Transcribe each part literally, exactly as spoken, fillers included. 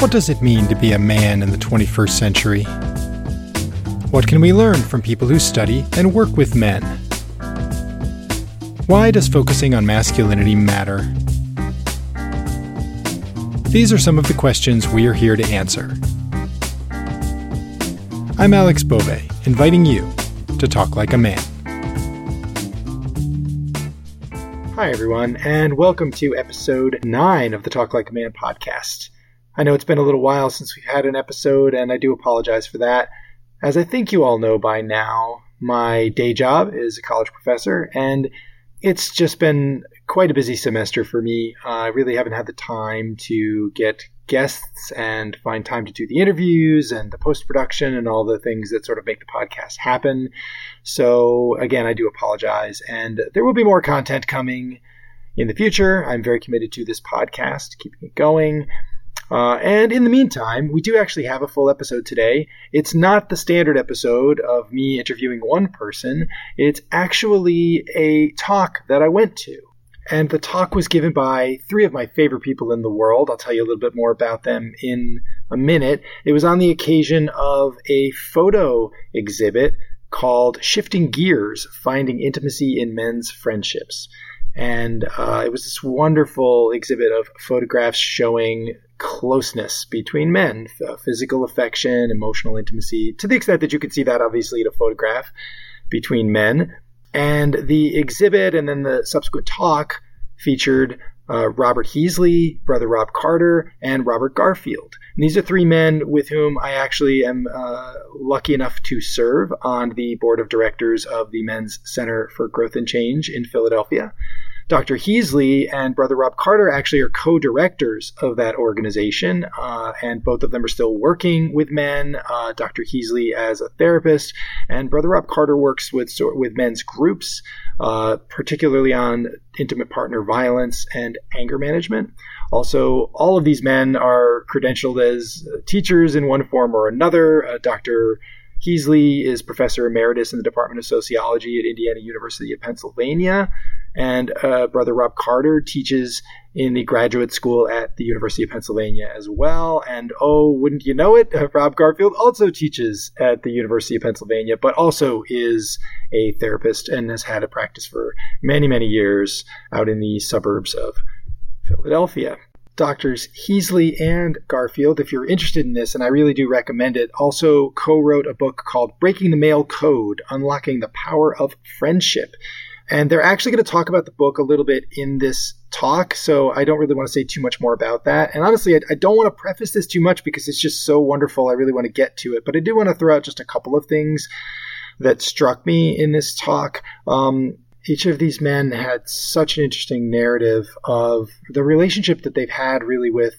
What does it mean to be a man in the twenty-first century? What can we learn from people who study and work with men? Why does focusing on masculinity matter? These are some of the questions we are here to answer. I'm Alex Bove, inviting you to Talk Like a Man. Hi, everyone, and welcome to episode nine of the Talk Like a Man podcast. I know it's been a little while since we've had an episode, and I do apologize for that. As I think you all know by now, my day job is a college professor, and it's just been quite a busy semester for me. Uh, I really haven't had the time to get guests and find time to do the interviews and the post-production and all the things that sort of make the podcast happen. So again, I do apologize. And there will be more content coming in the future. I'm very committed to this podcast, keeping it going. Uh, and in the meantime, we do actually have a full episode today. It's not the standard episode of me interviewing one person. It's actually a talk that I went to. And the talk was given by three of my favorite people in the world. I'll tell you a little bit more about them in a minute. It was on the occasion of a photo exhibit called Shifting Gears, Finding Intimacy in Men's Friendships. And uh, it was this wonderful exhibit of photographs showing closeness between men, physical affection, emotional intimacy, to the extent that you could see that, obviously, in a photograph between men. And the exhibit and then the subsequent talk featured uh, Robert Heasley, brother Rob Carter, and Robert Garfield. And these are three men with whom I actually am uh, lucky enough to serve on the board of directors of the Men's Center for Growth and Change in Philadelphia. Doctor Heasley and brother Rob Carter actually are co-directors of that organization, uh, and both of them are still working with men, uh, Doctor Heasley as a therapist, and brother Rob Carter works with with men's groups, uh, particularly on intimate partner violence and anger management. Also, all of these men are credentialed as teachers in one form or another. Uh, Doctor Heasley is professor emeritus in the Department of Sociology at Indiana University of Pennsylvania. And uh, brother Rob Carter teaches in the graduate school at the University of Pennsylvania as well. And oh, wouldn't you know it, Rob Garfield also teaches at the University of Pennsylvania, but also is a therapist and has had a practice for many, many years out in the suburbs of Philadelphia. Doctors Heasley and Garfield, if you're interested in this, and I really do recommend it, also co-wrote a book called Breaking the Male Code, Unlocking the Power of Friendship. And they're actually going to talk about the book a little bit in this talk, so I don't really want to say too much more about that. And honestly, I, I don't want to preface this too much because it's just so wonderful. I really want to get to it, but I do want to throw out just a couple of things that struck me in this talk. Um, each of these men had such an interesting narrative of the relationship that they've had really with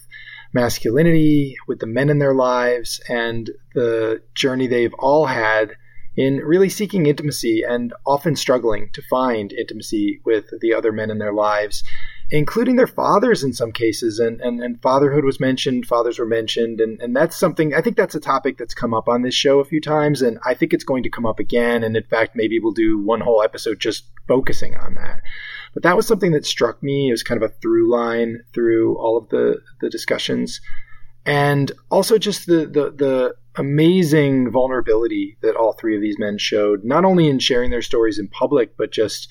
masculinity, with the men in their lives, and the journey they've all had in really seeking intimacy and often struggling to find intimacy with the other men in their lives, including their fathers in some cases. And, and, and fatherhood was mentioned, fathers were mentioned. And, and that's something, I think that's a topic that's come up on this show a few times. And I think it's going to come up again. And in fact, maybe we'll do one whole episode just focusing on that. But that was something that struck me. It was kind of a through line through all of the, the discussions. And also just the the the amazing vulnerability that all three of these men showed, not only in sharing their stories in public, but just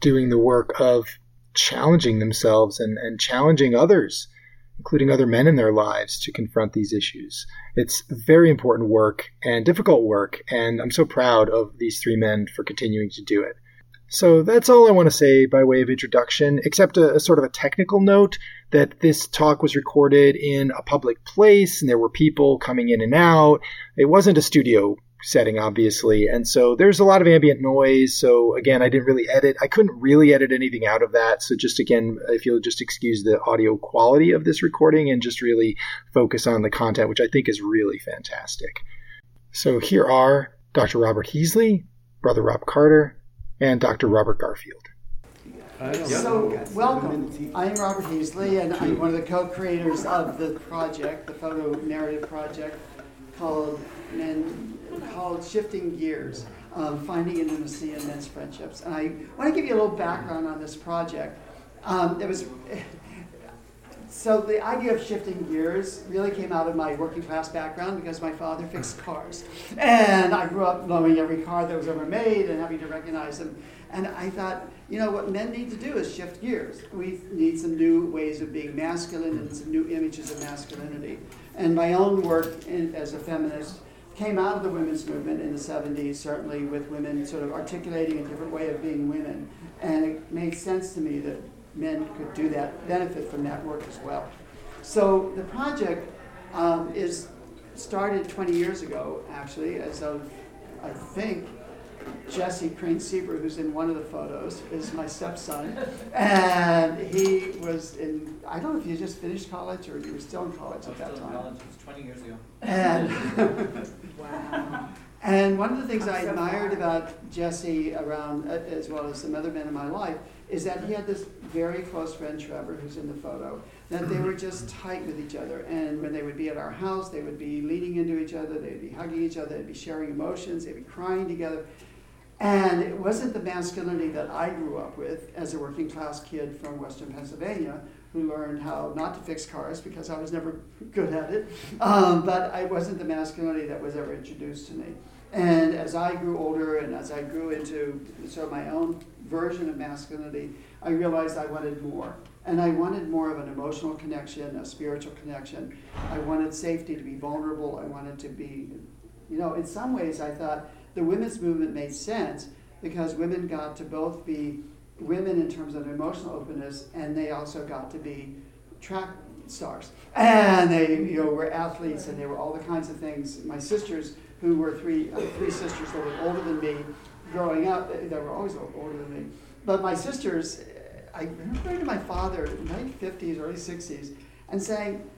doing the work of challenging themselves and, and challenging others, including other men in their lives, to confront these issues. It's very important work and difficult work, and I'm so proud of these three men for continuing to do it. So that's all I want to say by way of introduction, except a, a sort of a technical note that this talk was recorded in a public place and there were people coming in and out. It wasn't a studio setting, obviously. And so there's a lot of ambient noise. So again, I didn't really edit. I couldn't really edit anything out of that. So just again, if you'll just excuse the audio quality of this recording and just really focus on the content, which I think is really fantastic. So here are Doctor Robert Heasley, brother Rob Carter, and Doctor Robert Garfield. So, welcome. I'm Robert Heasley, and I'm one of the co-creators of the project, the photo narrative project called Men, called Shifting Gears, um, Finding Intimacy in Men's Friendships. And I want to give you a little background on this project. Um, it was So the idea of shifting gears really came out of my working class background because my father fixed cars. And I grew up knowing every car that was ever made and having to recognize them. And I thought, you know, what men need to do is shift gears. We need some new ways of being masculine and some new images of masculinity. And my own work in, as a feminist came out of the women's movement in the seventies, certainly with women sort of articulating a different way of being women. And it made sense to me that men could do that, benefit from that work as well. So the project um, is started twenty years ago, actually, as of, I think, Jesse Crane-Seeber, who's in one of the photos, is my stepson. And he was in, I don't know if you just finished college or you were still in college at that time. I was still in college. It was twenty years ago. And, wow. And one of the things I'm I so admired proud. about Jesse around, as well as some other men in my life, is that he had this very close friend, Trevor, who's in the photo, that they were just tight with each other. And when they would be at our house, they would be leaning into each other, they'd be hugging each other, they'd be sharing emotions, they'd be crying together. And it wasn't the masculinity that I grew up with as a working class kid from Western Pennsylvania, who learned how not to fix cars because I was never good at it. Um, but it wasn't the masculinity that was ever introduced to me. And as I grew older and as I grew into sort of my own version of masculinity, I realized I wanted more. And I wanted more of an emotional connection, a spiritual connection. I wanted safety, to be vulnerable. I wanted to be, you know, in some ways I thought the women's movement made sense because women got to both be women in terms of emotional openness, and they also got to be track stars. And they, you know, were athletes, and they were all the kinds of things. My sisters, who were three uh, three sisters that were older than me growing up, they were always older than me. But my sisters, I remember to my father in the late fifties, early sixties, and saying,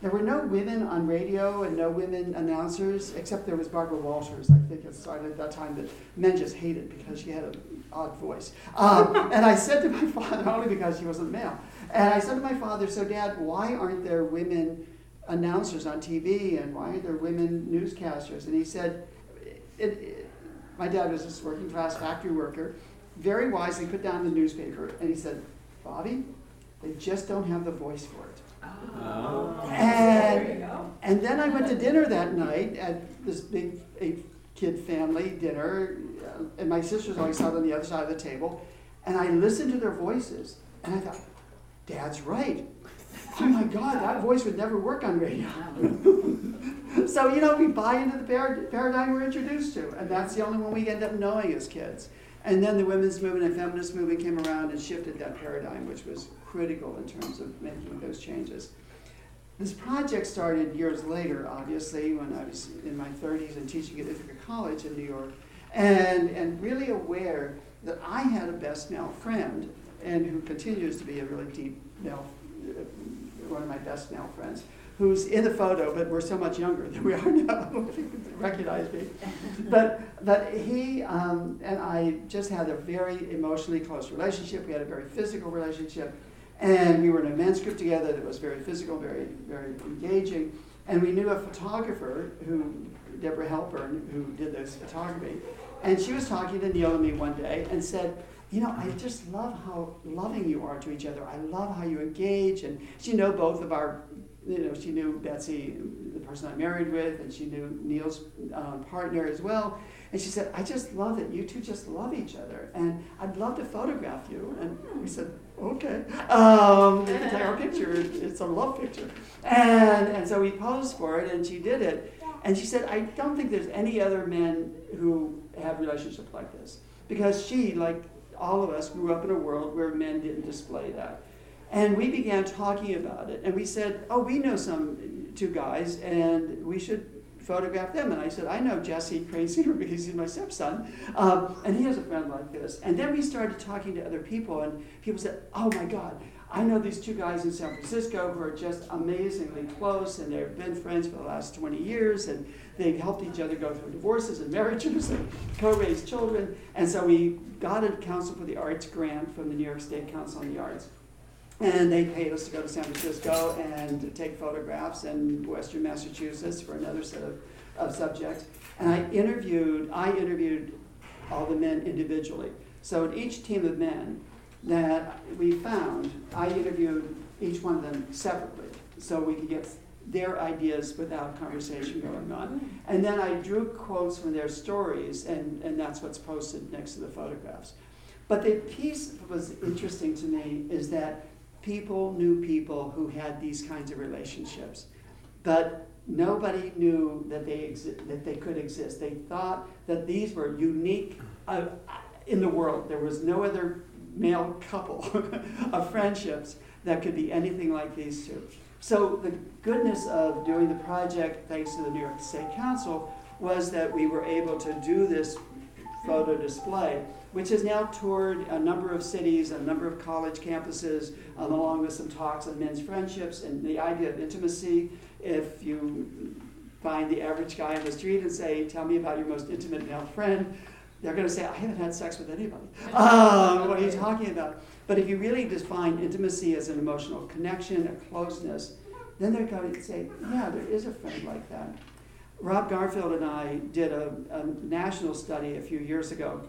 there were no women on radio and no women announcers, except there was Barbara Walters. I think it started at that time that men just hated because she had an odd voice. Um, and I said to my father, only because she wasn't male, and I said to my father, so Dad, why aren't there women announcers on T V and why aren't there women newscasters? And he said, it, it, my dad was this working class factory worker, very wisely put down the newspaper and he said, Bobby, they just don't have the voice for it. Oh. And, and then I went to dinner that night at this big eight-kid family dinner, and my sisters always sat on the other side of the table, and I listened to their voices, and I thought, Dad's right. Oh my God, that voice would never work on radio. So, you know, we buy into the par- paradigm we're introduced to, and that's the only one we end up knowing as kids. And then the women's movement and feminist movement came around and shifted that paradigm, which was critical in terms of making those changes. This project started years later, obviously, when I was in my thirties and teaching at Ithaca College in New York, and, and really aware that I had a best male friend, and who continues to be a really deep male, one of my best male friends, who's in the photo, but we're so much younger than we are now. I don't think they recognize me. But, but he um, and I just had a very emotionally close relationship. We had a very physical relationship. And we were in a men's group together that was very physical, very, very engaging. And we knew a photographer, who Deborah Helper, who did this photography. And she was talking to Neil and me one day and said, you know, I just love how loving you are to each other. I love how you engage. And she knew both of our, you know, she knew Betsy, the person I married with, and she knew Neil's um, partner as well. And she said, I just love it. You two just love each other. And I'd love to photograph you. And we said, okay. Um, we can take our picture. It's a love picture. And, and so we posed for it, and she did it. And she said, I don't think there's any other men who have relationships like this. Because she, like all of us, grew up in a world where men didn't display that. And we began talking about it. And we said, oh, we know some two guys, and we should photograph them. And I said, I know Jesse Crane-Seeber because he's my stepson. Um, and he has a friend like this. And then we started talking to other people. And people said, oh, my God, I know these two guys in San Francisco who are just amazingly close. And they've been friends for the last twenty years. And they've helped each other go through divorces and marriages and co-raised children. And so we got a Council for the Arts grant from the New York State Council on the Arts. And they paid us to go to San Francisco and to take photographs in Western Massachusetts for another set of, of subjects. And I interviewed, I interviewed all the men individually. So in each team of men that we found, I interviewed each one of them separately so we could get their ideas without conversation going on. And then I drew quotes from their stories, and, and that's what's posted next to the photographs. But the piece that was interesting to me is that people knew people who had these kinds of relationships, but nobody knew that they exi- that they could exist. They thought that these were unique uh, in the world. There was no other male couple of friendships that could be anything like these two. So the goodness of doing the project, thanks to the New York State Council, was that we were able to do this photo display, which has now toured a number of cities, a number of college campuses, um, along with some talks on men's friendships and the idea of intimacy. If you find the average guy in the street and say, tell me about your most intimate male friend, they're going to say, I haven't had sex with anybody. Um, what are you talking about? But if you really define intimacy as an emotional connection, a closeness, then they're going to say, yeah, there is a friend like that. Rob Garfield and I did a, a national study a few years ago.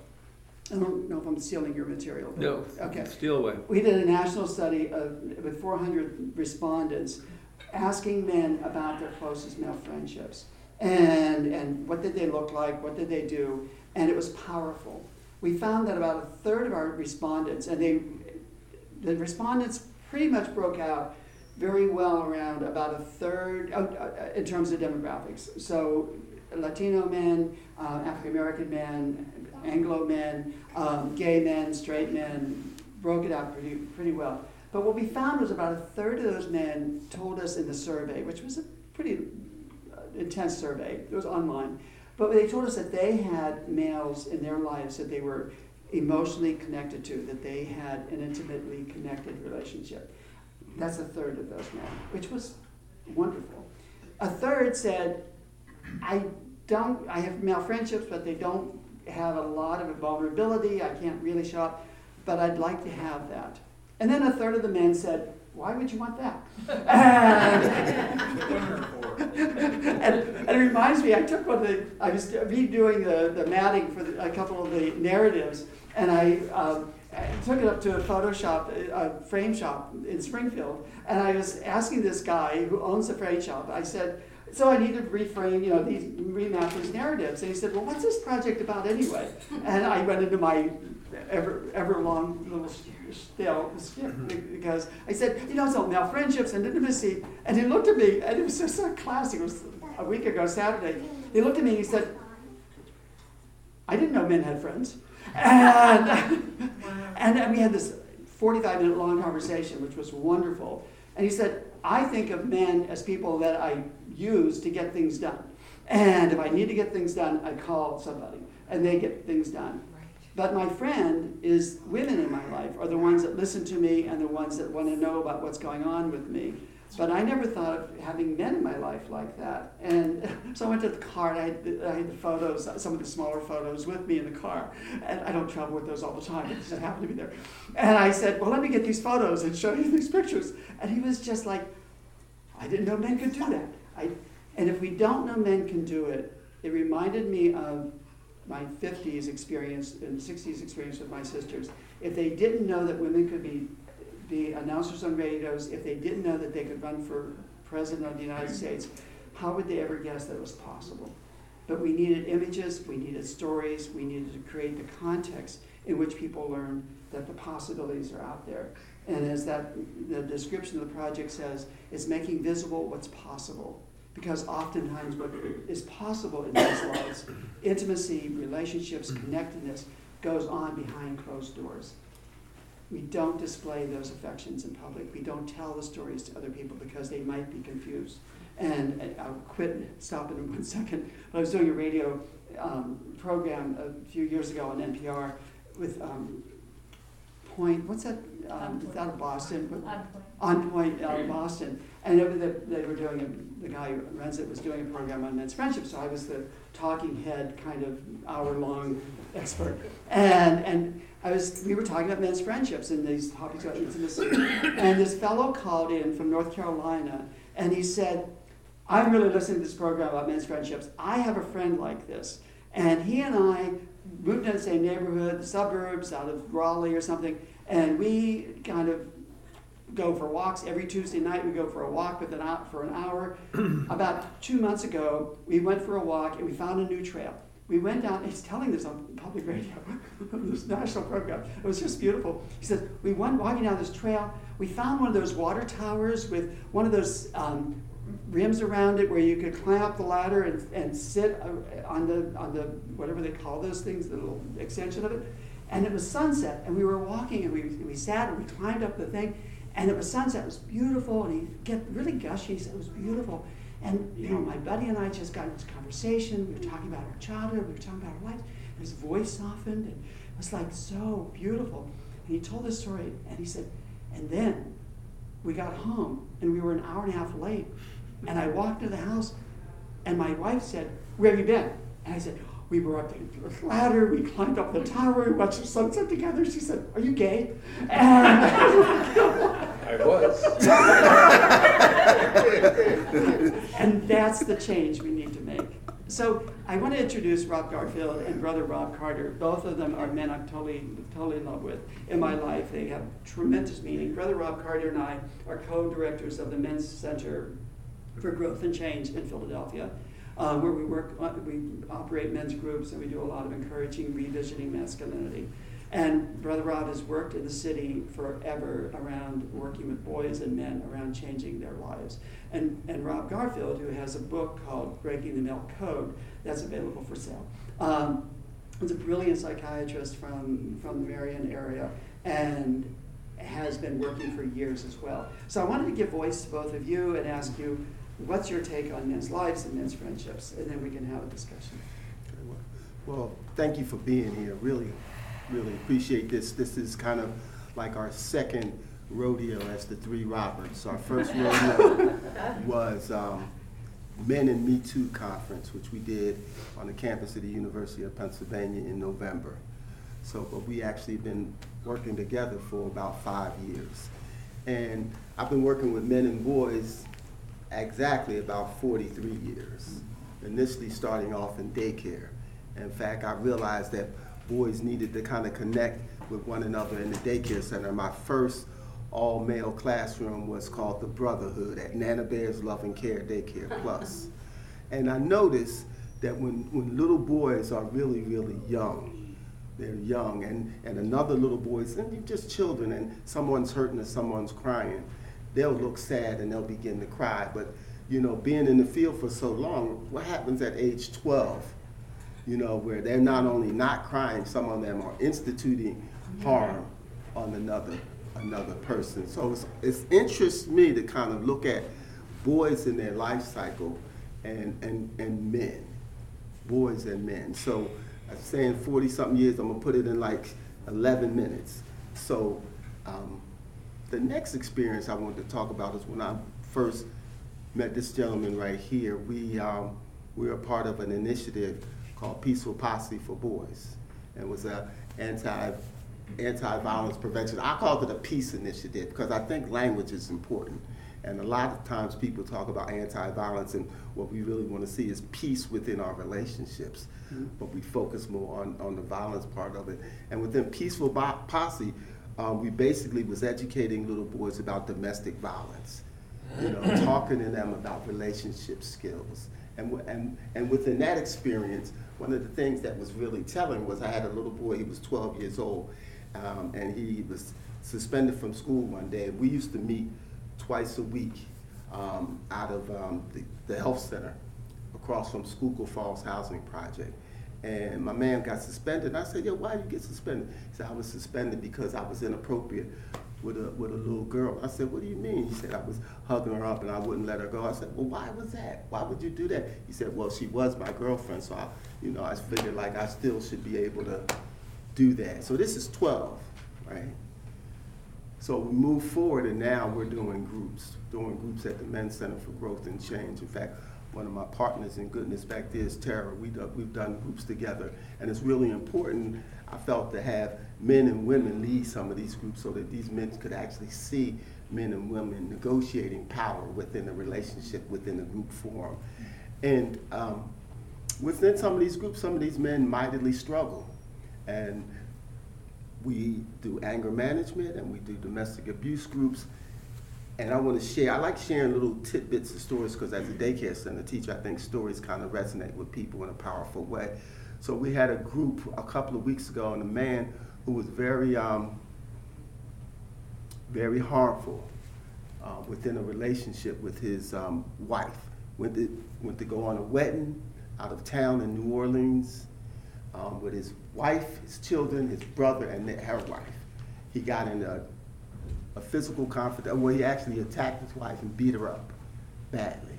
I don't know if I'm stealing your material. But no, okay. Steal away. We did a national study of, with four hundred respondents asking men about their closest male friendships. And, and what did they look like? What did they do? And it was powerful. We found that about a third of our respondents, and they, the respondents pretty much broke out very well around about a third oh, in terms of demographics. So Latino men, uh, African-American men, Anglo men, um, gay men, straight men, broke it out pretty, pretty well. But what we found was about a third of those men told us in the survey, which was a pretty intense survey, it was online, but they told us that they had males in their lives that they were emotionally connected to, that they had an intimately connected relationship. That's a third of those men, which was wonderful. A third said, I don't, I have male friendships, but they don't have a lot of vulnerability, I can't really show up, but I'd like to have that. And then a third of the men said, why would you want that? and, and it reminds me, I took one of the, I was redoing the, the matting for the, a couple of the narratives, and I, um, I took it up to a Photoshop, a frame shop in Springfield, and I was asking this guy who owns the frame shop, I said, so I need to reframe, you know, these, remap these narratives. And he said, well, what's this project about anyway? And I went into my ever, ever long little still because I said, you know, so male friendships and intimacy. And he looked at me, and it was just so classic. It was a week ago, Saturday. He looked at me and he said, I didn't know men had friends. And, and, and we had this forty-five minute long conversation, which was wonderful. And he said, I think of men as people that I use to get things done. And if I need to get things done, I call somebody, and they get things done. Right. But my friend is women in my life, are the ones that listen to me and the ones that want to know about what's going on with me. But I never thought of having men in my life like that. And so I went to the car, and I had the, I had the photos, some of the smaller photos with me in the car. And I don't travel with those all the time, it just happened to be there. And I said, well, let me get these photos and show you these pictures. And he was just like, I didn't know men could do that. I, and if we don't know men can do it, it reminded me of my fifties experience and sixties experience with my sisters. If they didn't know that women could be be announcers on radios, if they didn't know that they could run for president of the United States, how would they ever guess that it was possible? But we needed images, we needed stories, we needed to create the context in which people learn that the possibilities are out there. And as that the description of the project says, it's making visible what's possible. Because oftentimes what is possible in these lives, intimacy, relationships, connectedness, goes on behind closed doors. We don't display those affections in public. We don't tell the stories to other people because they might be confused. And, and I'll quit, stop it in one second. But I was doing a radio um, program a few years ago on N P R with um, Point, what's that? Um, out of Boston, On Point out of Boston, and it, they, they were doing a, the guy who runs it was doing a program on men's friendships. So I was the talking head, kind of hour-long expert, and and I was we were talking about men's friendships and these topics about intimacy. And this fellow called in from North Carolina, and he said, "I'm really listening to this program about men's friendships. I have a friend like this, and he and I moved into the same neighborhood, the suburbs, out of Raleigh or something." And we kind of go for walks. Every Tuesday night we go for a walk with an out for an hour. About two months ago, we went for a walk and we found a new trail. We went down, he's telling this on public radio, this national program. It was just beautiful. He says, we went walking down this trail. We found one of those water towers with one of those um, rims around it where you could climb up the ladder and, and sit on the, on the, whatever they call those things, the little extension of it. And it was sunset, and we were walking, and we, we sat, and we climbed up the thing, and it was sunset. It was beautiful, and he get really gushy. He said, it was beautiful. And, you know, my buddy and I just got in this conversation. We were talking about our childhood. We were talking about our life. And his voice softened, and it was, like, so beautiful. And he told this story, and he said, and then we got home, and we were an hour and a half late. And I walked to the house, and my wife said, where have you been? And I said, we were up the ladder, we climbed up the tower, we watched the sunset together. She said, are you gay? And I was. And that's the change we need to make. So I want to introduce Rob Garfield and brother Rob Carter. Both of them are men I'm totally, totally in love with in my life. They have tremendous meaning. Brother Rob Carter and I are co-directors of the Men's Center for Growth and Change in Philadelphia. Uh, where we work, we operate men's groups, and we do a lot of encouraging, revisiting masculinity. And Brother Rob has worked in the city forever around working with boys and men around changing their lives. And and Rob Garfield, who has a book called Breaking the Male Code, that's available for sale. Um, he's a brilliant psychiatrist from, from the Marion area, and has been working for years as well. So I wanted to give voice to both of you and ask you, what's your take on men's lives and men's friendships? And then we can have a discussion. Well, thank you for being here. Really, really appreciate this. This is kind of like our second rodeo as the Three Roberts. Our first rodeo was um, Men and Me Too conference, which we did on the campus of the University of Pennsylvania in November. So, but we actually been working together for about five years. And I've been working with men and boys exactly about forty-three years, initially starting off in daycare. In fact, I realized that boys needed to kind of connect with one another in the daycare center. My first all-male classroom was called the Brotherhood at Nana Bear's Love and Care Daycare Plus. And I noticed that when, when little boys are really, really young, they're young, and, and another little boys, and you're just children, and someone's hurting or someone's crying, they'll look sad and they'll begin to cry. But, you know, being in the field for so long, what happens at age twelve, you know, where they're not only not crying, some of them are instituting harm on another another person. So it's, it's interests me to kind of look at boys in their life cycle and, and, and men, boys and men. So I'm saying forty-something years, I'm going to put it in like eleven minutes. So. Um, The next experience I wanted to talk about is when I first met this gentleman right here. We um, we were part of an initiative called Peaceful Posse for Boys. It was a anti, anti-violence prevention. I called it a peace initiative because I think language is important. And a lot of times people talk about anti-violence, and what we really want to see is peace within our relationships. Mm-hmm. But we focus more on, on the violence part of it. And within Peaceful Posse, Um, we basically was educating little boys about domestic violence, you know, talking to them about relationship skills. And, w- and, and within that experience, one of the things that was really telling was I had a little boy, he was twelve years old, um, and he was suspended from school one day. We used to meet twice a week um, out of um, the, the health center across from Schuylkill Falls Housing Project. And my man got suspended, and I said, yo, why did you get suspended? He said, I was suspended because I was inappropriate with a with a little girl. I said, what do you mean? He said, I was hugging her up and I wouldn't let her go. I said, well, why was that? Why would you do that? He said, well, she was my girlfriend, so I, you know, I figured like I still should be able to do that. So this is twelve, right? So we move forward, and now we're doing groups, doing groups at the Men's Center for Growth and Change. In fact, one of my partners in goodness back there is Tara. We do, we've done groups together, and it's really important, I felt, to have men and women lead some of these groups so that these men could actually see men and women negotiating power within a relationship, within a group forum. And um, within some of these groups, some of these men mightily struggle. And we do anger management, and we do domestic abuse groups, And I want to share, I like sharing little tidbits of stories because as a daycare center teacher, I think stories kind of resonate with people in a powerful way. So we had a group a couple of weeks ago, and a man who was very, um, very harmful uh, within a relationship with his um, wife. Went to, went to go on a wedding out of town in New Orleans um, with his wife, his children, his brother, and her wife. He got in a a physical conflict, where he actually attacked his wife and beat her up badly.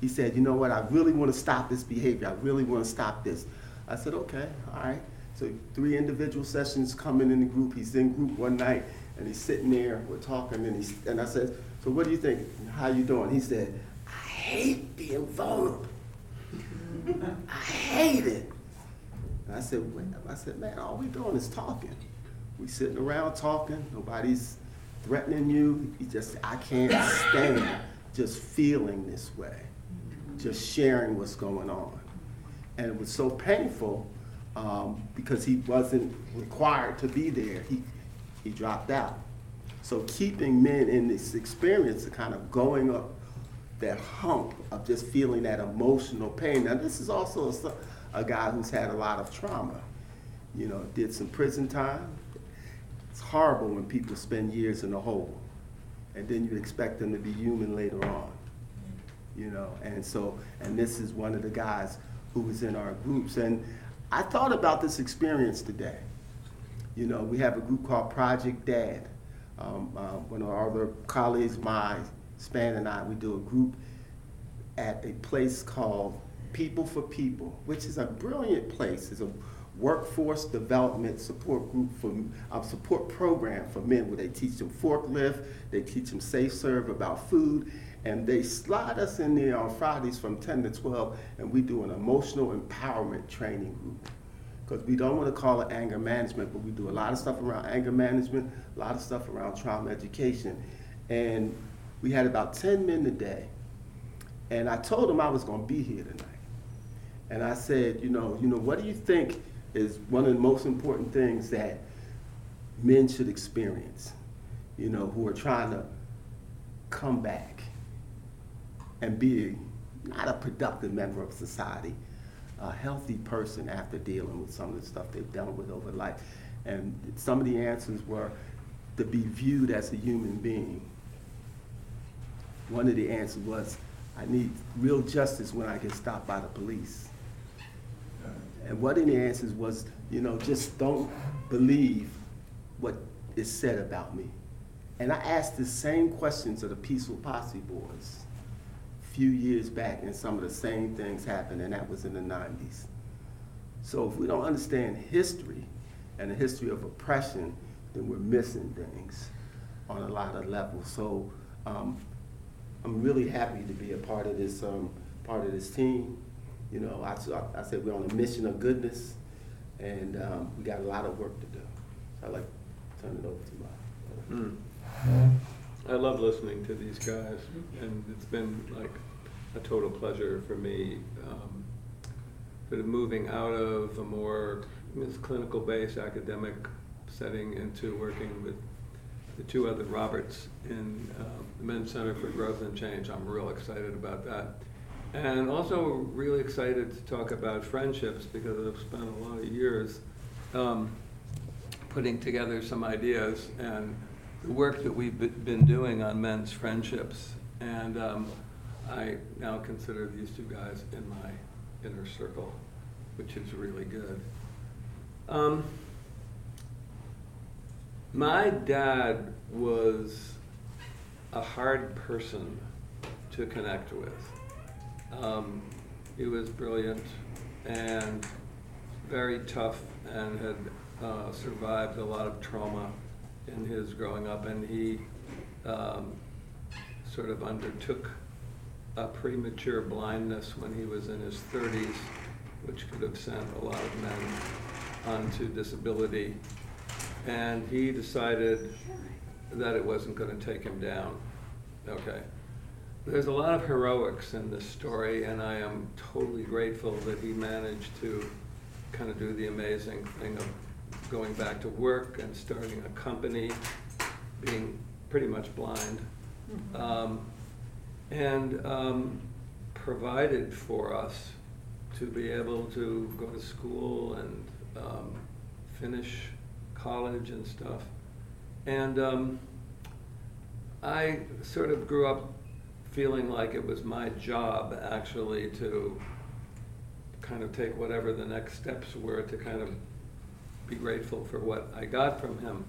He said, you know what, I really want to stop this behavior. I really want to stop this. I said, okay, all right. So three individual sessions coming in the group. He's in group one night, and he's sitting there, we're talking, and, he's, and I said, so what do you think? How you doing? He said, I hate being vulnerable. I hate it. And I said, wait up. I said, man, all we're doing is talking. We're sitting around talking. Nobody's threatening you. You just, I can't stand just feeling this way, just sharing what's going on. And it was so painful um, because he wasn't required to be there. He, he dropped out. So keeping men in this experience of kind of going up that hump of just feeling that emotional pain. Now this is also a, a guy who's had a lot of trauma, you know, did some prison time. It's horrible when people spend years in a hole, and then you expect them to be human later on, you know. And so, and this is one of the guys who was in our groups. And I thought about this experience today. You know, we have a group called Project Dad. Um, uh, one of our other colleagues, my Span and I, we do a group at a place called People for People, which is a brilliant place. It's a workforce development support group for a uh, support program for men where they teach them forklift, they teach them safe serve about food, and they slide us in there on Fridays from ten to twelve, and we do an emotional empowerment training group. Because we don't want to call it anger management, but we do a lot of stuff around anger management, a lot of stuff around trauma education. And we had about ten men today, and I told them I was going to be here tonight. And I said, you know, you know, what do you think is one of the most important things that men should experience, you know, who are trying to come back and be not a productive member of society, a healthy person after dealing with some of the stuff they've dealt with over life. And some of the answers were to be viewed as a human being. One of the answers was, I need real justice when I get stopped by the police. And one of the answers was, you know, just don't believe what is said about me. And I asked the same questions of the Peaceful Posse Boys a few years back, and some of the same things happened, and that was in the nineties. So if we don't understand history and the history of oppression, then we're missing things on a lot of levels. So um, I'm really happy to be a part of this, um, part of this team. You know, I, I said we're on a mission of goodness, and um, we got a lot of work to do. So I'd like to turn it over to my. Mm. I love listening to these guys, and it's been like a total pleasure for me, um, sort of moving out of a more clinical-based academic setting into working with the two other Roberts in uh, the Men's Center for Growth and Change. I'm real excited about that. And also really excited to talk about friendships because I've spent a lot of years um, putting together some ideas and the work that we've been doing on men's friendships. And um, I now consider these two guys in my inner circle, which is really good. Um, my dad was a hard person to connect with. Um, he was brilliant and very tough and had uh, survived a lot of trauma in his growing up, and he um, sort of undertook a premature blindness when he was in his thirties, which could have sent a lot of men onto disability, and he decided that it wasn't going to take him down. Okay. There's a lot of heroics in this story, and I am totally grateful that he managed to kind of do the amazing thing of going back to work and starting a company, being pretty much blind, mm-hmm. um, and um, provided for us to be able to go to school and um, finish college and stuff. And um, I sort of grew up feeling like it was my job actually to kind of take whatever the next steps were, to kind of be grateful for what I got from him.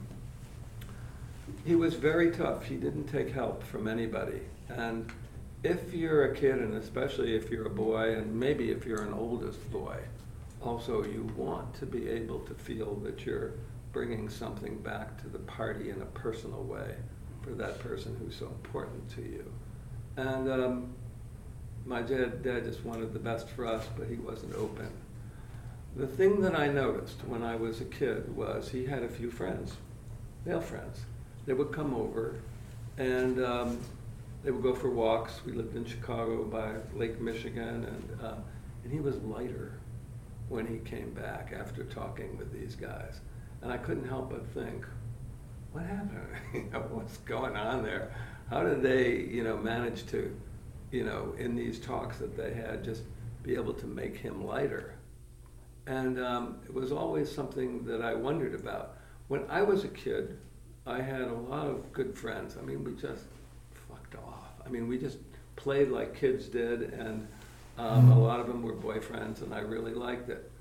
He was very tough. He didn't take help from anybody. And if you're a kid, and especially if you're a boy, and maybe if you're an oldest boy, also you want to be able to feel that you're bringing something back to the party in a personal way for that person who's so important to you. And um, my dad, dad just wanted the best for us, but he wasn't open. The thing that I noticed when I was a kid was he had a few friends, male friends. They would come over, and um, they would go for walks. We lived in Chicago by Lake Michigan, and uh, and he was lighter when he came back after talking with these guys. And I couldn't help but think, what happened? You know, what's going on there? How did they, you know, manage to, you know, in these talks that they had, just be able to make him lighter? And um, it was always something that I wondered about. When I was a kid, I had a lot of good friends. I mean, we just fucked off. I mean, we just played like kids did, and um, a lot of them were boyfriends, and I really liked it.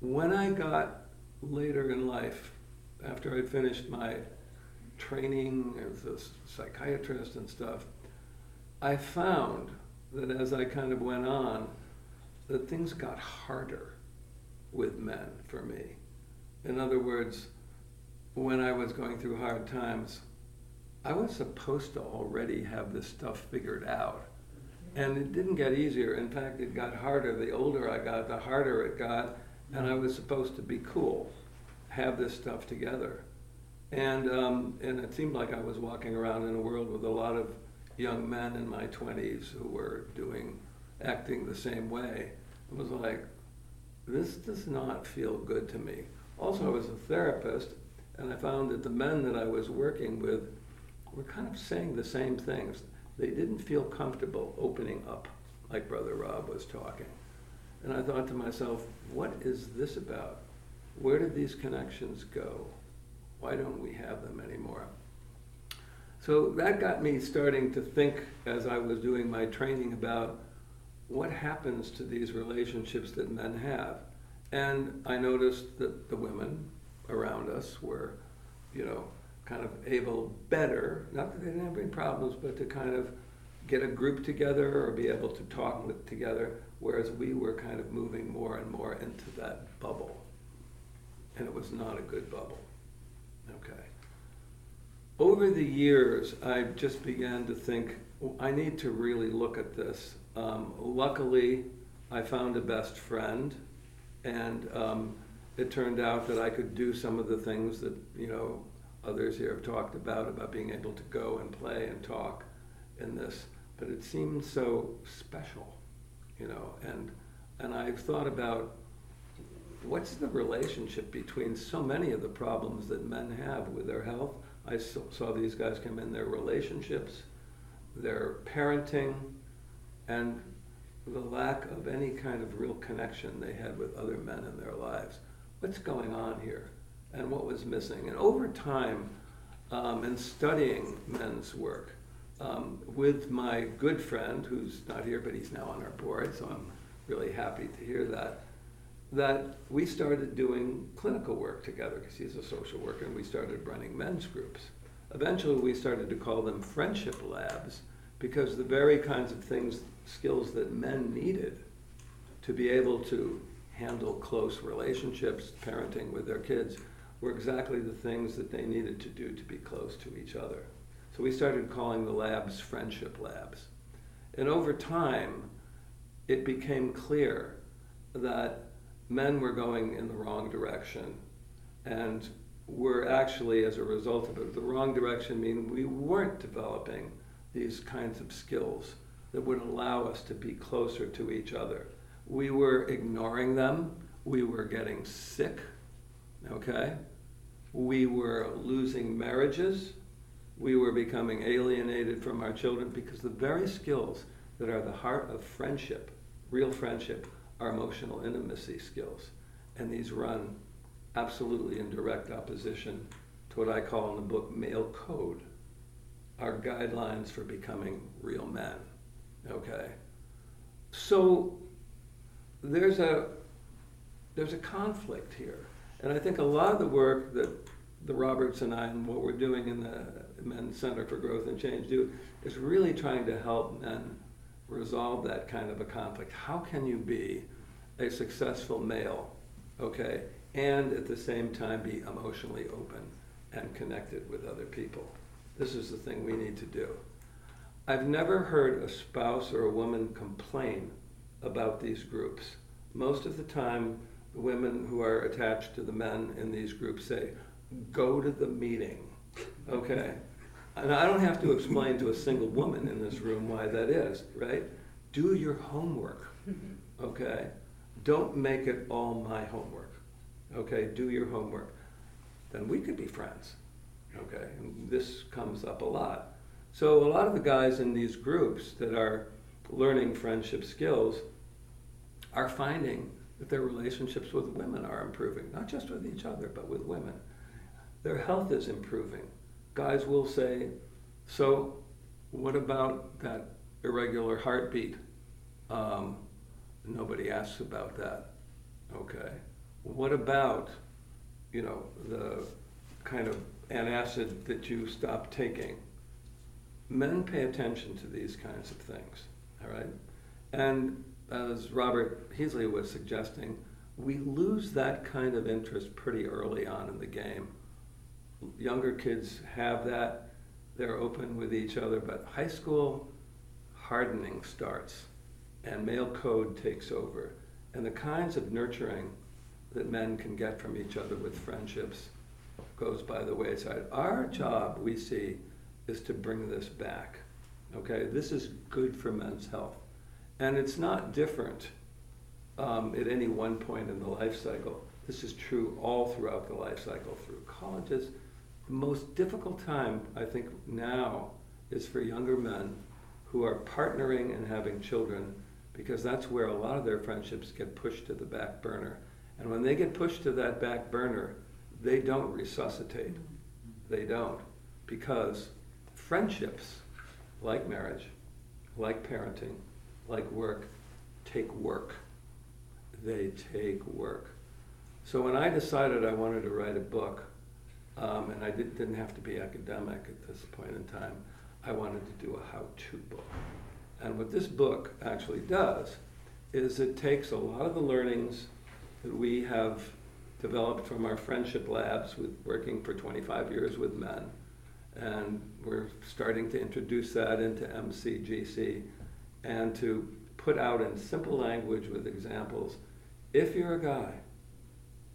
When I got later in life, after I'd finished my training as a psychiatrist and stuff, I found that as I kind of went on, that things got harder with men for me. In other words, when I was going through hard times, I was supposed to already have this stuff figured out. And it didn't get easier. In fact, it got harder. The older I got, the harder it got. And I was supposed to be cool, have this stuff together. And um, and it seemed like I was walking around in a world with a lot of young men in my twenties who were doing, acting the same way. It was like, this does not feel good to me. Also, I was a therapist, and I found that the men that I was working with were kind of saying the same things. They didn't feel comfortable opening up like Brother Rob was talking. And I thought to myself, what is this about? Where did these connections go? Why don't we have them anymore? So that got me starting to think, as I was doing my training, about what happens to these relationships that men have. And I noticed that the women around us were, you know, kind of able better, not that they didn't have any problems, but to kind of get a group together or be able to talk with together, whereas we were kind of moving more and more into that bubble. And it was not a good bubble. Okay. Over the years, I just began to think, well, I need to really look at this. Um, luckily, I found a best friend, and um, it turned out that I could do some of the things that, you know, others here have talked about, about being able to go and play and talk in this. But it seemed so special, you know, and and I've thought about, what's the relationship between so many of the problems that men have with their health? I saw these guys come in, their relationships, their parenting, and the lack of any kind of real connection they had with other men in their lives. What's going on here? And what was missing? And over time, um, in studying men's work, um, with my good friend, who's not here, but he's now on our board, so I'm really happy to hear that, that we started doing clinical work together, because he's a social worker, and we started running men's groups. Eventually, we started to call them friendship labs, because the very kinds of things, skills that men needed to be able to handle close relationships, parenting with their kids, were exactly the things that they needed to do to be close to each other. So we started calling the labs friendship labs. And over time, it became clear that men were going in the wrong direction, and were actually, as a result of it, the wrong direction meaning we weren't developing these kinds of skills that would allow us to be closer to each other. We were ignoring them, we were getting sick, okay? We were losing marriages, we were becoming alienated from our children because the very skills that are the heart of friendship, real friendship, are emotional intimacy skills. And these run absolutely in direct opposition to what I call in the book male code, our guidelines for becoming real men, okay? So there's a, there's a conflict here. And I think a lot of the work that the Roberts and I and what we're doing in the Men's Center for Growth and Change do is really trying to help men resolve that kind of a conflict. How can you be a successful male, okay, and at the same time be emotionally open and connected with other people? This is the thing we need to do. I've never heard a spouse or a woman complain about these groups. Most of the time, the women who are attached to the men in these groups say, go to the meeting, okay? And I don't have to explain to a single woman in this room why that is, right? Do your homework, okay? Don't make it all my homework, okay? Do your homework. Then we could be friends, okay? And this comes up a lot. So a lot of the guys in these groups that are learning friendship skills are finding that their relationships with women are improving, not just with each other, but with women. Their health is improving. Guys will say, so what about that irregular heartbeat? Um, nobody asks about that, okay? What about, you know, the kind of antacid that you stop taking? Men pay attention to these kinds of things, all right? And as Robert Heasley was suggesting, we lose that kind of interest pretty early on in the game. Younger kids have that, they're open with each other, but high school hardening starts and male code takes over. And the kinds of nurturing that men can get from each other with friendships goes by the wayside. Our job, we see, is to bring this back, okay? This is good for men's health. And it's not different um, at any one point in the life cycle. This is true all throughout the life cycle, through colleges. The most difficult time, I think, now is for younger men who are partnering and having children, because that's where a lot of their friendships get pushed to the back burner. And when they get pushed to that back burner, they don't resuscitate. They don't, because friendships, like marriage, like parenting, like work, take work. They take work. So when I decided I wanted to write a book, um, and I did, didn't have to be academic at this point in time, I wanted to do a how-to book. And what this book actually does is it takes a lot of the learnings that we have developed from our friendship labs with working for twenty-five years with men, and we're starting to introduce that into M C G C, and to put out in simple language with examples, if you're a guy,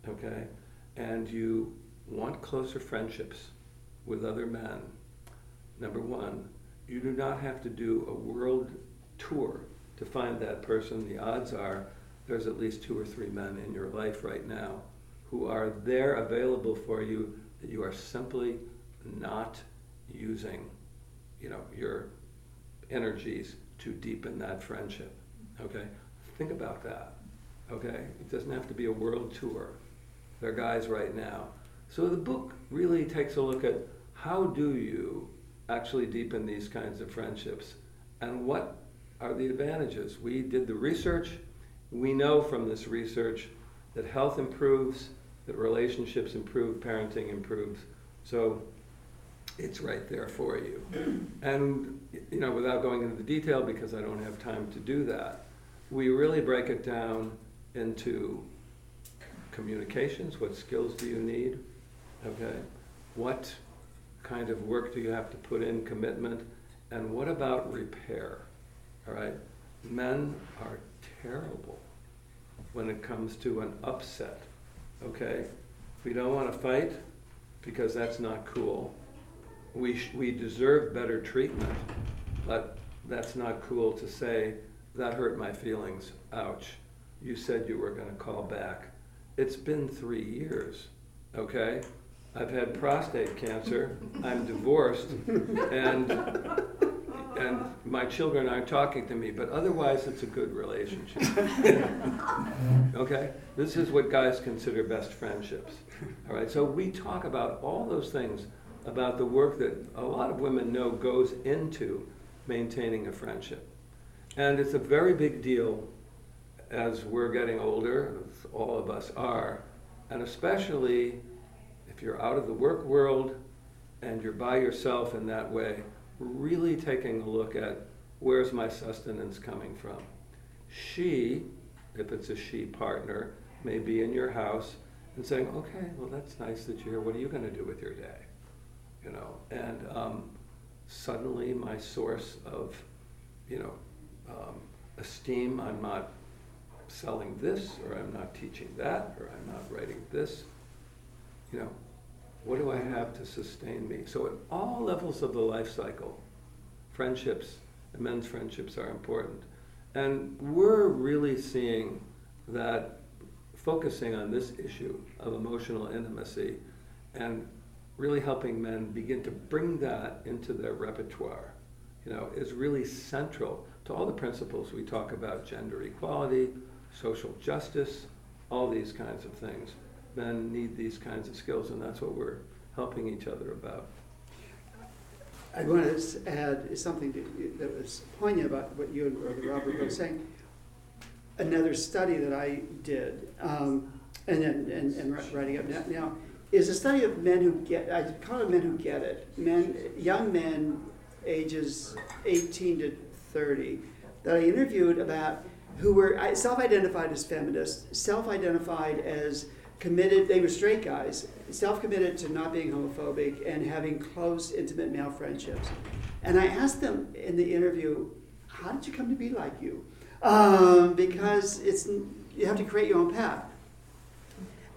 okay, and you want closer friendships with other men, number one, you do not have to do a world tour to find that person. The odds are there's at least two or three men in your life right now who are there available for you that you are simply not using, you know, your energies to deepen that friendship, okay? Think about that, okay? It doesn't have to be a world tour. They're guys right now. So the book really takes a look at how do you actually deepen these kinds of friendships and what are the advantages. We did the research. We know from this research that health improves, that relationships improve, parenting improves. So it's right there for you. And you know, without going into the detail because I don't have time to do that, we really break it down into communications. What skills do you need? Okay. What kind of work do you have to put in, commitment? And what about repair? All right. Men are terrible when it comes to an upset. Okay. We don't want to fight because that's not cool. We sh- we deserve better treatment, but that's not cool to say, that hurt my feelings, ouch. You said you were going to call back. It's been three years, okay? I've had prostate cancer, I'm divorced, and and my children aren't talking to me, but otherwise it's a good relationship. Okay? This is what guys consider best friendships. All right, so we talk about all those things, about the work that a lot of women know goes into maintaining a friendship. And it's a very big deal as we're getting older, as all of us are, and especially if you're out of the work world and you're by yourself in that way, really taking a look at where's my sustenance coming from. She, if it's a she partner, may be in your house and saying, okay, well that's nice that you're here, what are you going to do with your day? You know, and um, suddenly my source of, you know, um, esteem, I'm not selling this, or I'm not teaching that, or I'm not writing this, you know, what do I have to sustain me? So at all levels of the life cycle, friendships, and men's friendships are important. And we're really seeing that focusing on this issue of emotional intimacy and really helping men begin to bring that into their repertoire, you know, is really central to all the principles we talk about, gender equality, social justice, all these kinds of things. Men need these kinds of skills, and that's what we're helping each other about. I want to add something to, that was poignant about what you and Robert were saying. Another study that I did, um, and, and, and, and writing up now, is a study of men who get, I call it men who get it, men, young men ages eighteen to thirty, that I interviewed about who were self-identified as feminists, self-identified as committed, they were straight guys, self-committed to not being homophobic and having close, intimate male friendships. And I asked them in the interview, how did you come to be like you? Um, because it's you have to create your own path.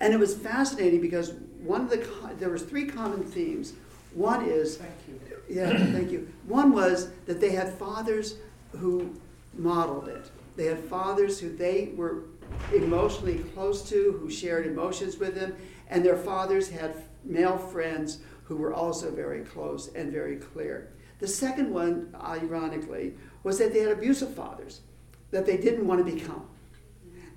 And it was fascinating because one of the there was three common themes. One is, thank you. Yeah, thank you. One was that they had fathers who modeled it. They had fathers who they were emotionally close to, who shared emotions with them, and their fathers had male friends who were also very close and very clear. The second one, ironically, was that they had abusive fathers that they didn't want to become.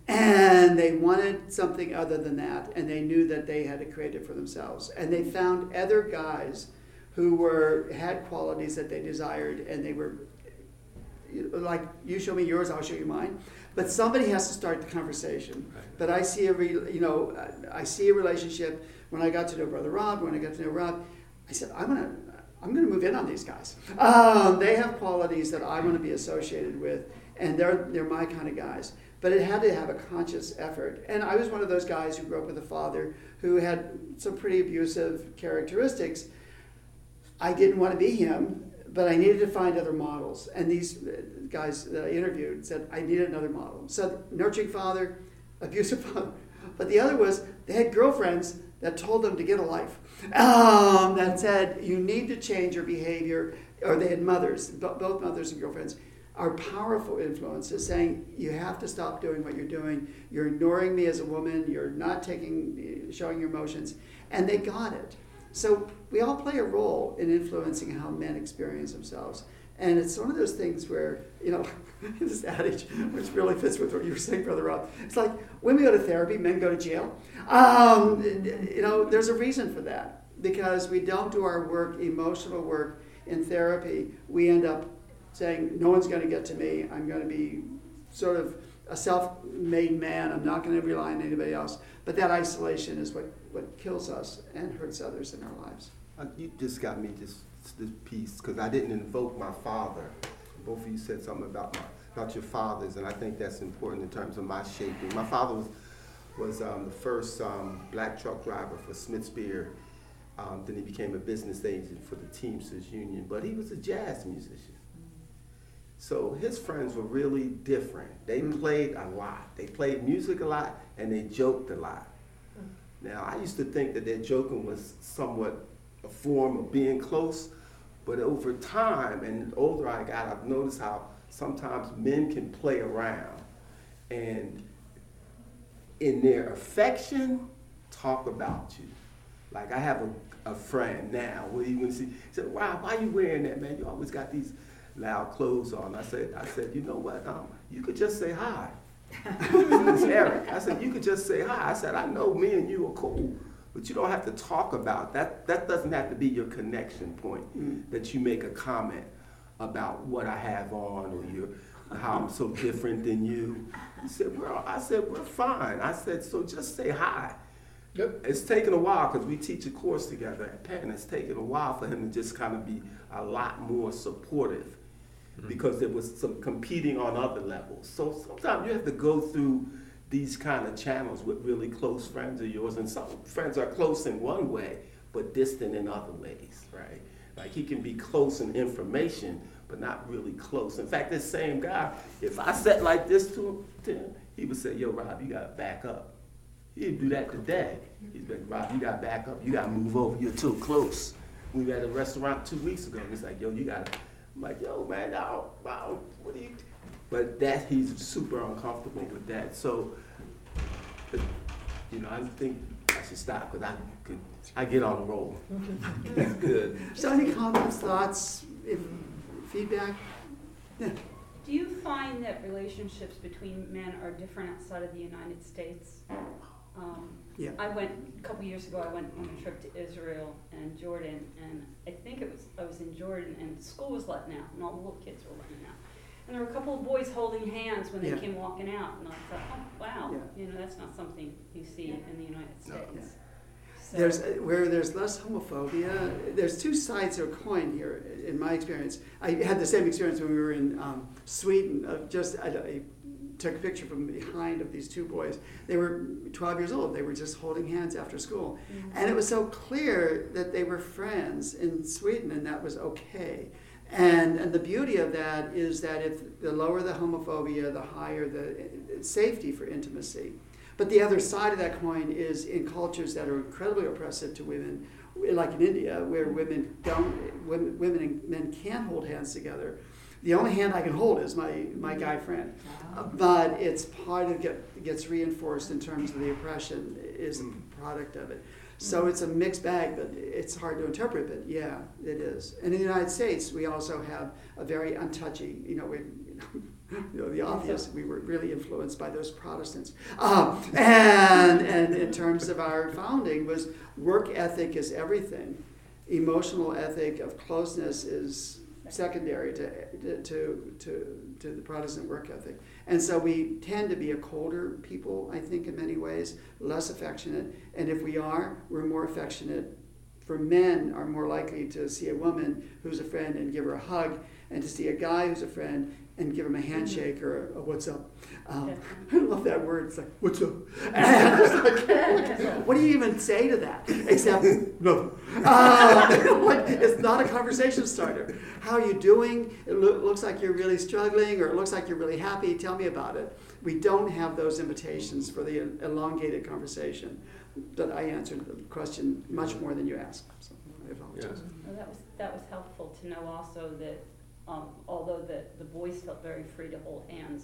And they wanted something other than that, and they knew that they had to create it for themselves. And they found other guys who were had qualities that they desired, and they were like, you show me yours, I'll show you mine. But somebody has to start the conversation. Right. But I see a re, you know, I see a relationship. When I got to know Brother Rob, when I got to know Rob, I said, I'm gonna, I'm gonna move in on these guys. Um, they have qualities that I want to be associated with, and they're they're my kind of guys. But it had to have a conscious effort. And I was one of those guys who grew up with a father who had some pretty abusive characteristics. I didn't want to be him, but I needed to find other models. And these guys that I interviewed said, I need another model. So nurturing father, abusive father. But the other was they had girlfriends that told them to get a life. Um, that said, you need to change your behavior. Or they had mothers, both mothers and girlfriends. Our powerful influence is saying, you have to stop doing what you're doing. You're ignoring me as a woman. You're not taking, showing your emotions. And they got it. So we all play a role in influencing how men experience themselves. And it's one of those things where, you know, this adage, which really fits with what you were saying, Brother Rob, it's like women go to therapy, men go to jail. Um, you know, there's a reason for that. Because we don't do our work, emotional work, in therapy, we end up saying, no one's going to get to me, I'm going to be sort of a self-made man, I'm not going to rely on anybody else. But that isolation is what, what kills us and hurts others in our lives. Uh, you just got me this, this piece, because I didn't invoke my father. Both of you said something about my, about your fathers, and I think that's important in terms of my shaping. My father was, was um, the first um, black truck driver for Smith Spear. Um, then he became a business agent for the Teamsters Union, but he was a jazz musician. So his friends were really different. They played a lot. They played music a lot, and they joked a lot. Now, I used to think that their joking was somewhat a form of being close, but over time, and the older I got, I've noticed how sometimes men can play around, and in their affection, talk about you. Like I have a, a friend now, where you can see, he said, "Wow, why are you wearing that, man? You always got these loud clothes on." I said, I said, you know what? Um, you could just say hi. It's Eric. I said, you could just say hi. I said, I know me and you are cool, but you don't have to talk about that. That doesn't have to be your connection point, mm-hmm. that you make a comment about what I have on or your, how I'm so different than you. He said, well, I said, we're fine. I said, so just say hi. Yep. It's taken a while because we teach a course together at Penn. It's taken a while for him to just kind of be a lot more supportive mm-hmm. because there was some competing on other levels. So sometimes you have to go through these kind of channels with really close friends of yours, and some friends are close in one way, but distant in other ways, right? Like he can be close in information, but not really close. In fact, this same guy, if I sat like this to him, he would say, yo, Rob, you gotta back up. He'd do that today. He'd be like, Rob, you gotta back up, you gotta move over, you're too close. We were at a restaurant two weeks ago, he's like, yo, you gotta, I'm like, yo, man, I don't, I don't what do you, but that, he's super uncomfortable with that. So, you know, I think I should stop, because I could, I get on a roll. That's good. So any comments, thoughts, if, feedback? Yeah. Do you find that relationships between men are different outside of the United States? Um, yeah. I went, a couple years ago, I went on a trip to Israel and Jordan, and I think it was, I was in Jordan, and school was letting out, and all the little kids were letting out. And there were a couple of boys holding hands when they yeah. came walking out, and I thought, oh, wow, yeah. you know, that's not something you see yeah. in the United States. No. Yeah. So. There's, where there's less homophobia, there's two sides of a coin here, in my experience. I had the same experience when we were in um, Sweden, of just, I, I took a picture from behind of these two boys. They were twelve years old, they were just holding hands after school. Mm-hmm. And it was so clear that they were friends in Sweden, and that was okay. And, and the beauty of that is that if the lower the homophobia, the higher the safety for intimacy. But the other side of that coin is in cultures that are incredibly oppressive to women, like in India, where women don't, women, women and men can't hold hands together. The only hand I can hold is my, my guy friend. Wow. But it's part of get gets reinforced in terms of the oppression is mm. a product of it. So it's a mixed bag, but it's hard to interpret, but yeah, it is. And in the United States, we also have a very untouchy, you know, we, you know, you know the obvious, we were really influenced by those Protestants. Uh, and and in terms of our founding was work ethic is everything. Emotional ethic of closeness is secondary to to to to the Protestant work ethic. And so we tend to be a colder people, I think, in many ways, less affectionate. And if we are, we're more affectionate. For men are more likely to see a woman who's a friend and give her a hug, and to see a guy who's a friend and give him a handshake mm-hmm. or a, a what's up. Um, I love that word. It's like, what's up? And it's like, what do you even say to that? Except, no. Uh, it's not a conversation starter. How are you doing? It lo- looks like you're really struggling, or it looks like you're really happy. Tell me about it. We don't have those invitations for the elongated conversation. But I answered the question much more than you asked. So I apologize. Yeah. Well, that was, that was helpful to know also that Um, although the, the boys felt very free to hold hands,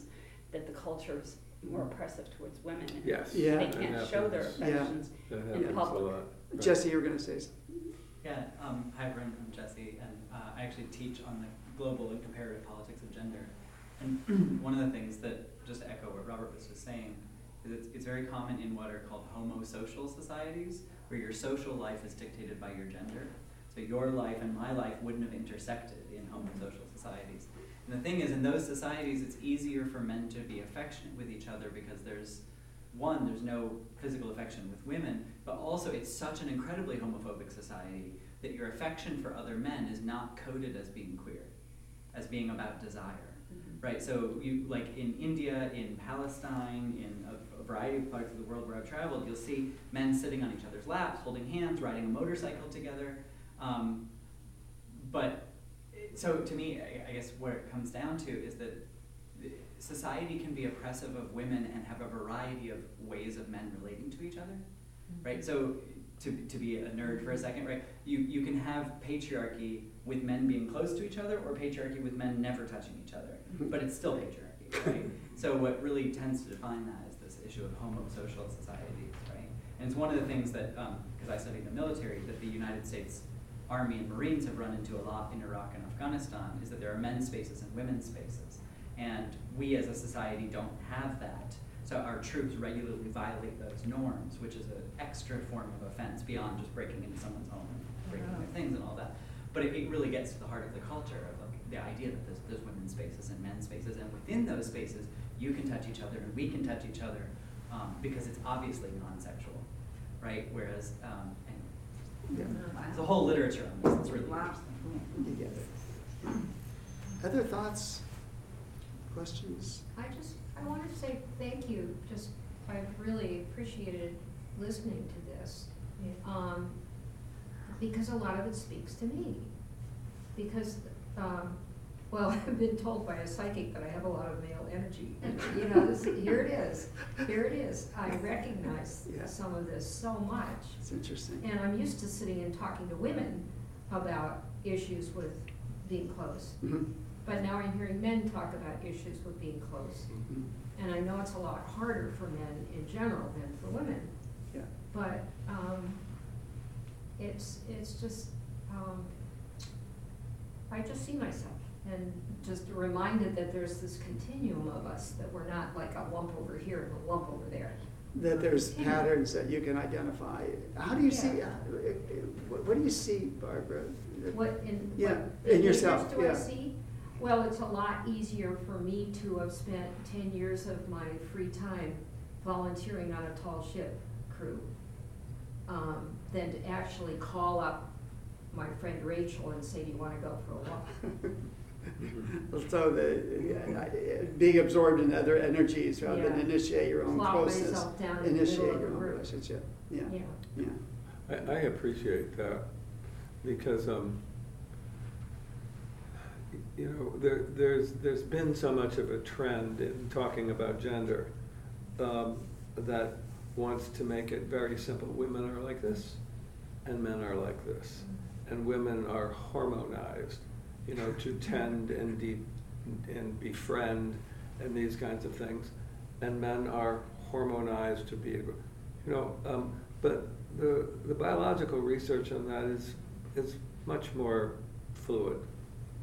that the culture is more oppressive towards women. And yes. yeah. They can't show their affections yeah. in public. Right. Jesse, you were going to say something. Yeah, um, hi, Bryn, I'm Jesse, and uh, I actually teach on the global and comparative politics of gender. And one of the things that, just to echo what Robert was just saying, is it's, it's very common in what are called homosocial societies, where your social life is dictated by your gender. So your life and my life wouldn't have intersected in homosocial societies. And the thing is, in those societies, it's easier for men to be affectionate with each other because there's, one, there's no physical affection with women, but also it's such an incredibly homophobic society that your affection for other men is not coded as being queer, as being about desire, mm-hmm. right? So you, like in India, in Palestine, in a, a variety of parts of the world where I've traveled, you'll see men sitting on each other's laps, holding hands, riding a motorcycle together. Um, but, so to me, I, I guess what it comes down to is that society can be oppressive of women and have a variety of ways of men relating to each other, mm-hmm. right? So to to be a nerd for a second, right? You, you can have patriarchy with men being close to each other or patriarchy with men never touching each other, mm-hmm. but it's still patriarchy, right? So what really tends to define that is this issue of homosocial societies, right? And it's one of the things that, because um, I studied the military, that the United States Army and Marines have run into a lot in Iraq and Afghanistan, is that there are men's spaces and women's spaces. And we as a society don't have that. So our troops regularly violate those norms, which is an extra form of offense beyond just breaking into someone's home and breaking their things and all that. But it, it really gets to the heart of the culture, of like the idea that there's, there's women's spaces and men's spaces, and within those spaces, you can touch each other and we can touch each other um, because it's obviously non-sexual, right? Whereas, um, and yeah. wow. there's a whole literature on this that's really wow. interesting. Yes. Other thoughts? Questions? I just, I wanted to say thank you. Just, I really appreciated listening to this yeah. um, because a lot of it speaks to me. Because, um, well, I've been told by a psychic that I have a lot of male energy. You know, this, here it is. Here it is. I recognize yeah. some of this so much. It's interesting. And I'm used to sitting and talking to women about issues with being close. Mm-hmm. But now I'm hearing men talk about issues with being close. Mm-hmm. And I know it's a lot harder for men in general than for women. Yeah. But um, it's it's just, um, I just see myself and just reminded that there's this continuum of us, that we're not like a lump over here and a lump over there. That there's yeah. patterns that you can identify. How do you yeah. see, what, what do you see, Barbara? What in, yeah. what in, in yourself, do yeah. I see? Well, it's a lot easier for me to have spent ten years of my free time volunteering on a tall ship crew um, than to actually call up my friend Rachel and say, do you want to go for a walk? So the, uh, being absorbed in other energies rather yeah. than initiate your own Plop closeness. Myself down in initiate the middle of your the own group. Relationship. Yeah. yeah. yeah. I, I appreciate that because um, you know, there, there's there's been so much of a trend in talking about gender um, that wants to make it very simple. Women are like this, and men are like this, and women are hormonized, you know, to tend and de- and befriend and these kinds of things, and men are hormonized to be, you know. Um, but the the biological research on that is is much more fluid.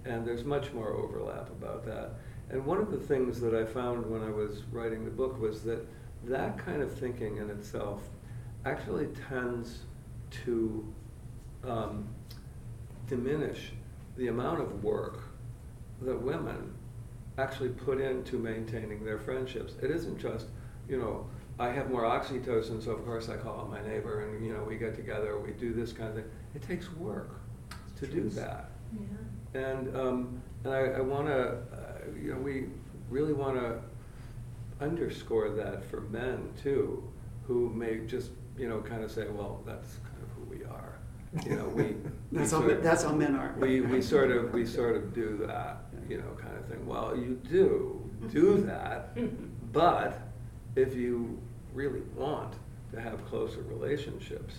And there's much more overlap about that. And one of the things that I found when I was writing the book was that that kind of thinking in itself actually tends to um, diminish the amount of work that women actually put into maintaining their friendships. It isn't just, you know, I have more oxytocin, so of course I call on my neighbor and, you know, we get together, we do this kind of thing. It takes work to do that. Yeah. And um, and I, I want to, uh, you know, we really want to underscore that for men too, who may just, you know, kind of say, well, that's kind of who we are, you know, we. that's we all. Of, that's how men are. We we sort of we sort of do that, you know, kind of thing. Well, you do do that, but if you really want to have closer relationships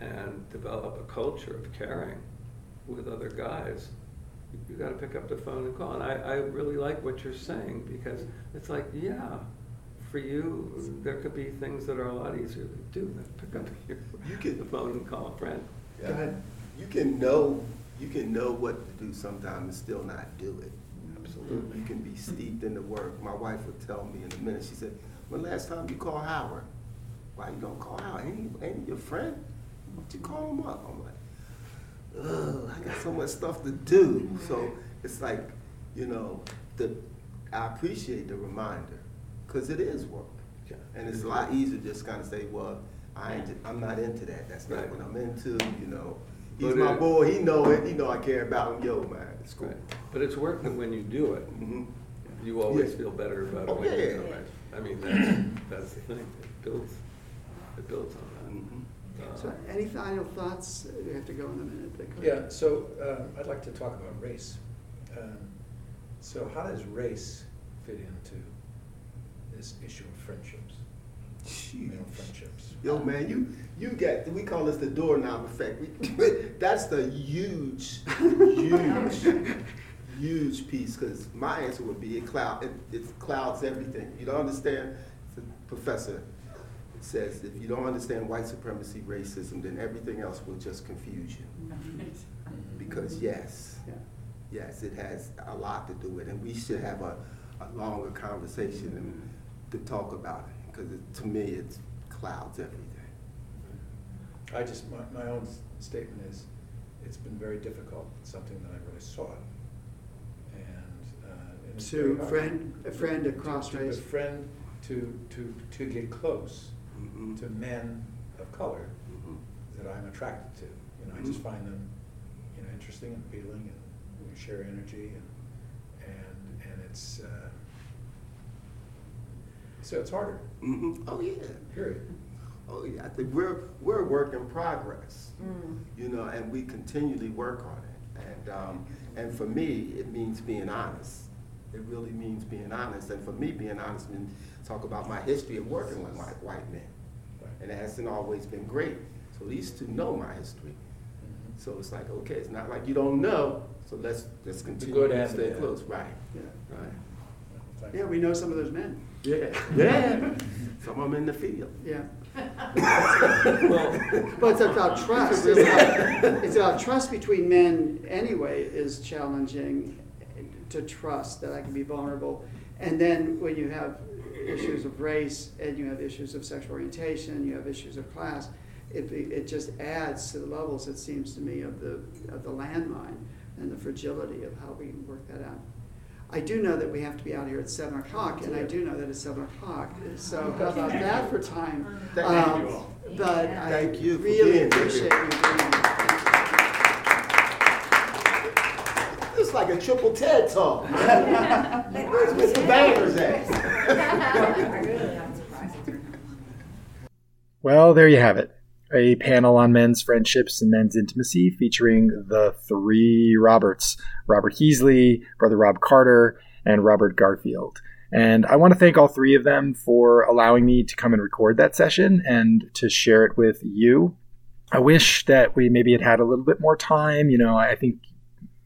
and develop a culture of caring with other guys, you got to pick up the phone and call. And I, I really like what you're saying, because it's like, yeah, for you, there could be things that are a lot easier to do than pick up your, you can, the phone and call a friend. Yeah. Go ahead. You can know, you can know what to do sometimes and still not do it. Absolutely. You can be steeped in the work. My wife would tell me in a minute, she said, when last time you called Howard? Why you don't call Howard? Ain't he, ain't he your friend? Why don't you call him up? I'm like, ugh, I got so much stuff to do. So it's like, you know, the, I appreciate the reminder, because it is work. Yeah. And it's a lot easier to just kind of say, well, I ain't, I'm not into that. That's not right. what I'm into, you know. He's but my it, boy, he know it, he know I care about him. Yo, man, it's cool. Right. But it's work that when you do it, mm-hmm. you always yeah. feel better about it. Oh, when yeah. you do it. I mean, that's, that's the thing. It builds, it builds on that. Mm-hmm. So any final thoughts? We have to go in a minute. Yeah, so um, I'd like to talk about race. Um, so how does race fit into this issue of friendships? Jeez. Male friendships. Yo, man, you you got, we call this the doorknob effect. We, that's the huge, huge, huge piece, because my answer would be it, cloud, it, it clouds everything. You don't understand, Professor says if you don't understand white supremacy, racism, then everything else will just confuse you. Because yes, yes, it has a lot to do with it. And we should have a, a longer conversation to talk about it, because it, to me, it clouds everything. I just, my, my own statement is, it's been very difficult, it's something that I really sought. And, uh, and to friend, hard, a friend across race? To a friend, to, to, to get close mm-hmm. to men of color mm-hmm. that I'm attracted to. You know, mm-hmm. I just find them, you know, interesting and appealing, and we share energy, and, and, and it's, uh, so it's harder. Mm-hmm. Oh yeah. Period. Oh yeah, I think we're we're a work in progress, mm. you know, and we continually work on it. And um, and for me, it means being honest. It really means being honest. And for me, being honest means talk about my history of working with white white men, right. and it hasn't always been great. So these two know my history. Mm-hmm. So it's like, okay, it's not like you don't know. So let's let's continue good to stay close, right? Yeah, right. Well, yeah, we know some of those men. Yeah, yeah. Some of them in the field. Yeah. Well, but it's about trust. It's about, it's about trust between men anyway is challenging, to trust that I can be vulnerable. And then when you have issues of race and you have issues of sexual orientation, you have issues of class, it, it just adds to the levels, it seems to me, of the, of the landmine and the fragility of how we can work that out. I do know that we have to be out here at seven o'clock, and I do know that it's seven o'clock, so how about that for time? Thank um, you all. But yeah. I Thank you really appreciate you being here. It's like a triple TED talk. Where's Mister Banger's at? Well, there you have it. A panel on men's friendships and men's intimacy featuring the three Roberts, Robert Heasley, Brother Rob Carter, and Robert Garfield. And I want to thank all three of them for allowing me to come and record that session and to share it with you. I wish that we maybe had had a little bit more time. You know, I think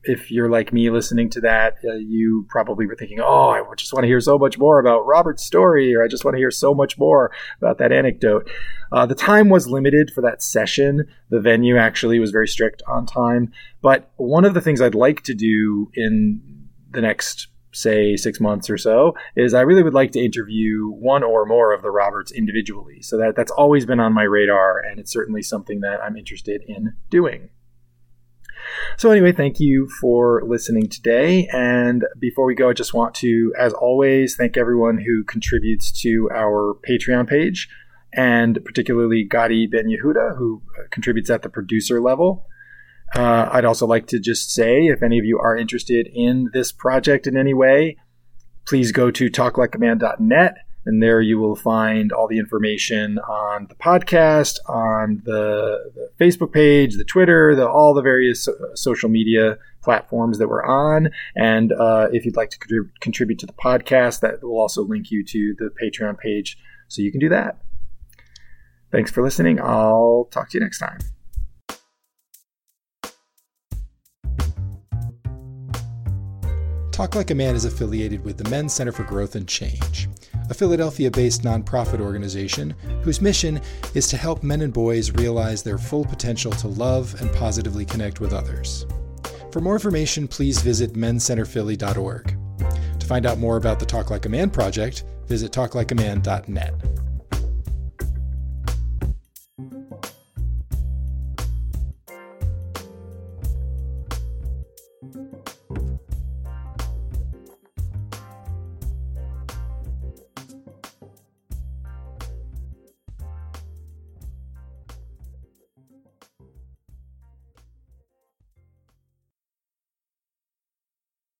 if you're like me listening to that, uh, you probably were thinking, oh, I just want to hear so much more about Robert's story, or I just want to hear so much more about that anecdote. Uh, the time was limited for that session. The venue actually was very strict on time. But one of the things I'd like to do in the next, say, six months or so, is I really would like to interview one or more of the Roberts individually. So that that's always been on my radar, and it's certainly something that I'm interested in doing. So anyway, thank you for listening today. And before we go, I just want to, as always, thank everyone who contributes to our Patreon page, and particularly Gadi Ben Yehuda, who contributes at the producer level. Uh, I'd also like to just say, if any of you are interested in this project in any way, please go to talk like a man dot net. And there you will find all the information on the podcast, on the, the Facebook page, the Twitter, the, all the various so, social media platforms that we're on. And uh, if you'd like to contrib- contribute to the podcast, that will also link you to the Patreon page, so you can do that. Thanks for listening. I'll talk to you next time. Talk Like a Man is affiliated with the Men's Center for Growth and Change, a Philadelphia-based nonprofit organization whose mission is to help men and boys realize their full potential to love and positively connect with others. For more information, please visit men center philly dot org. To find out more about the Talk Like a Man project, visit talk like a man dot net.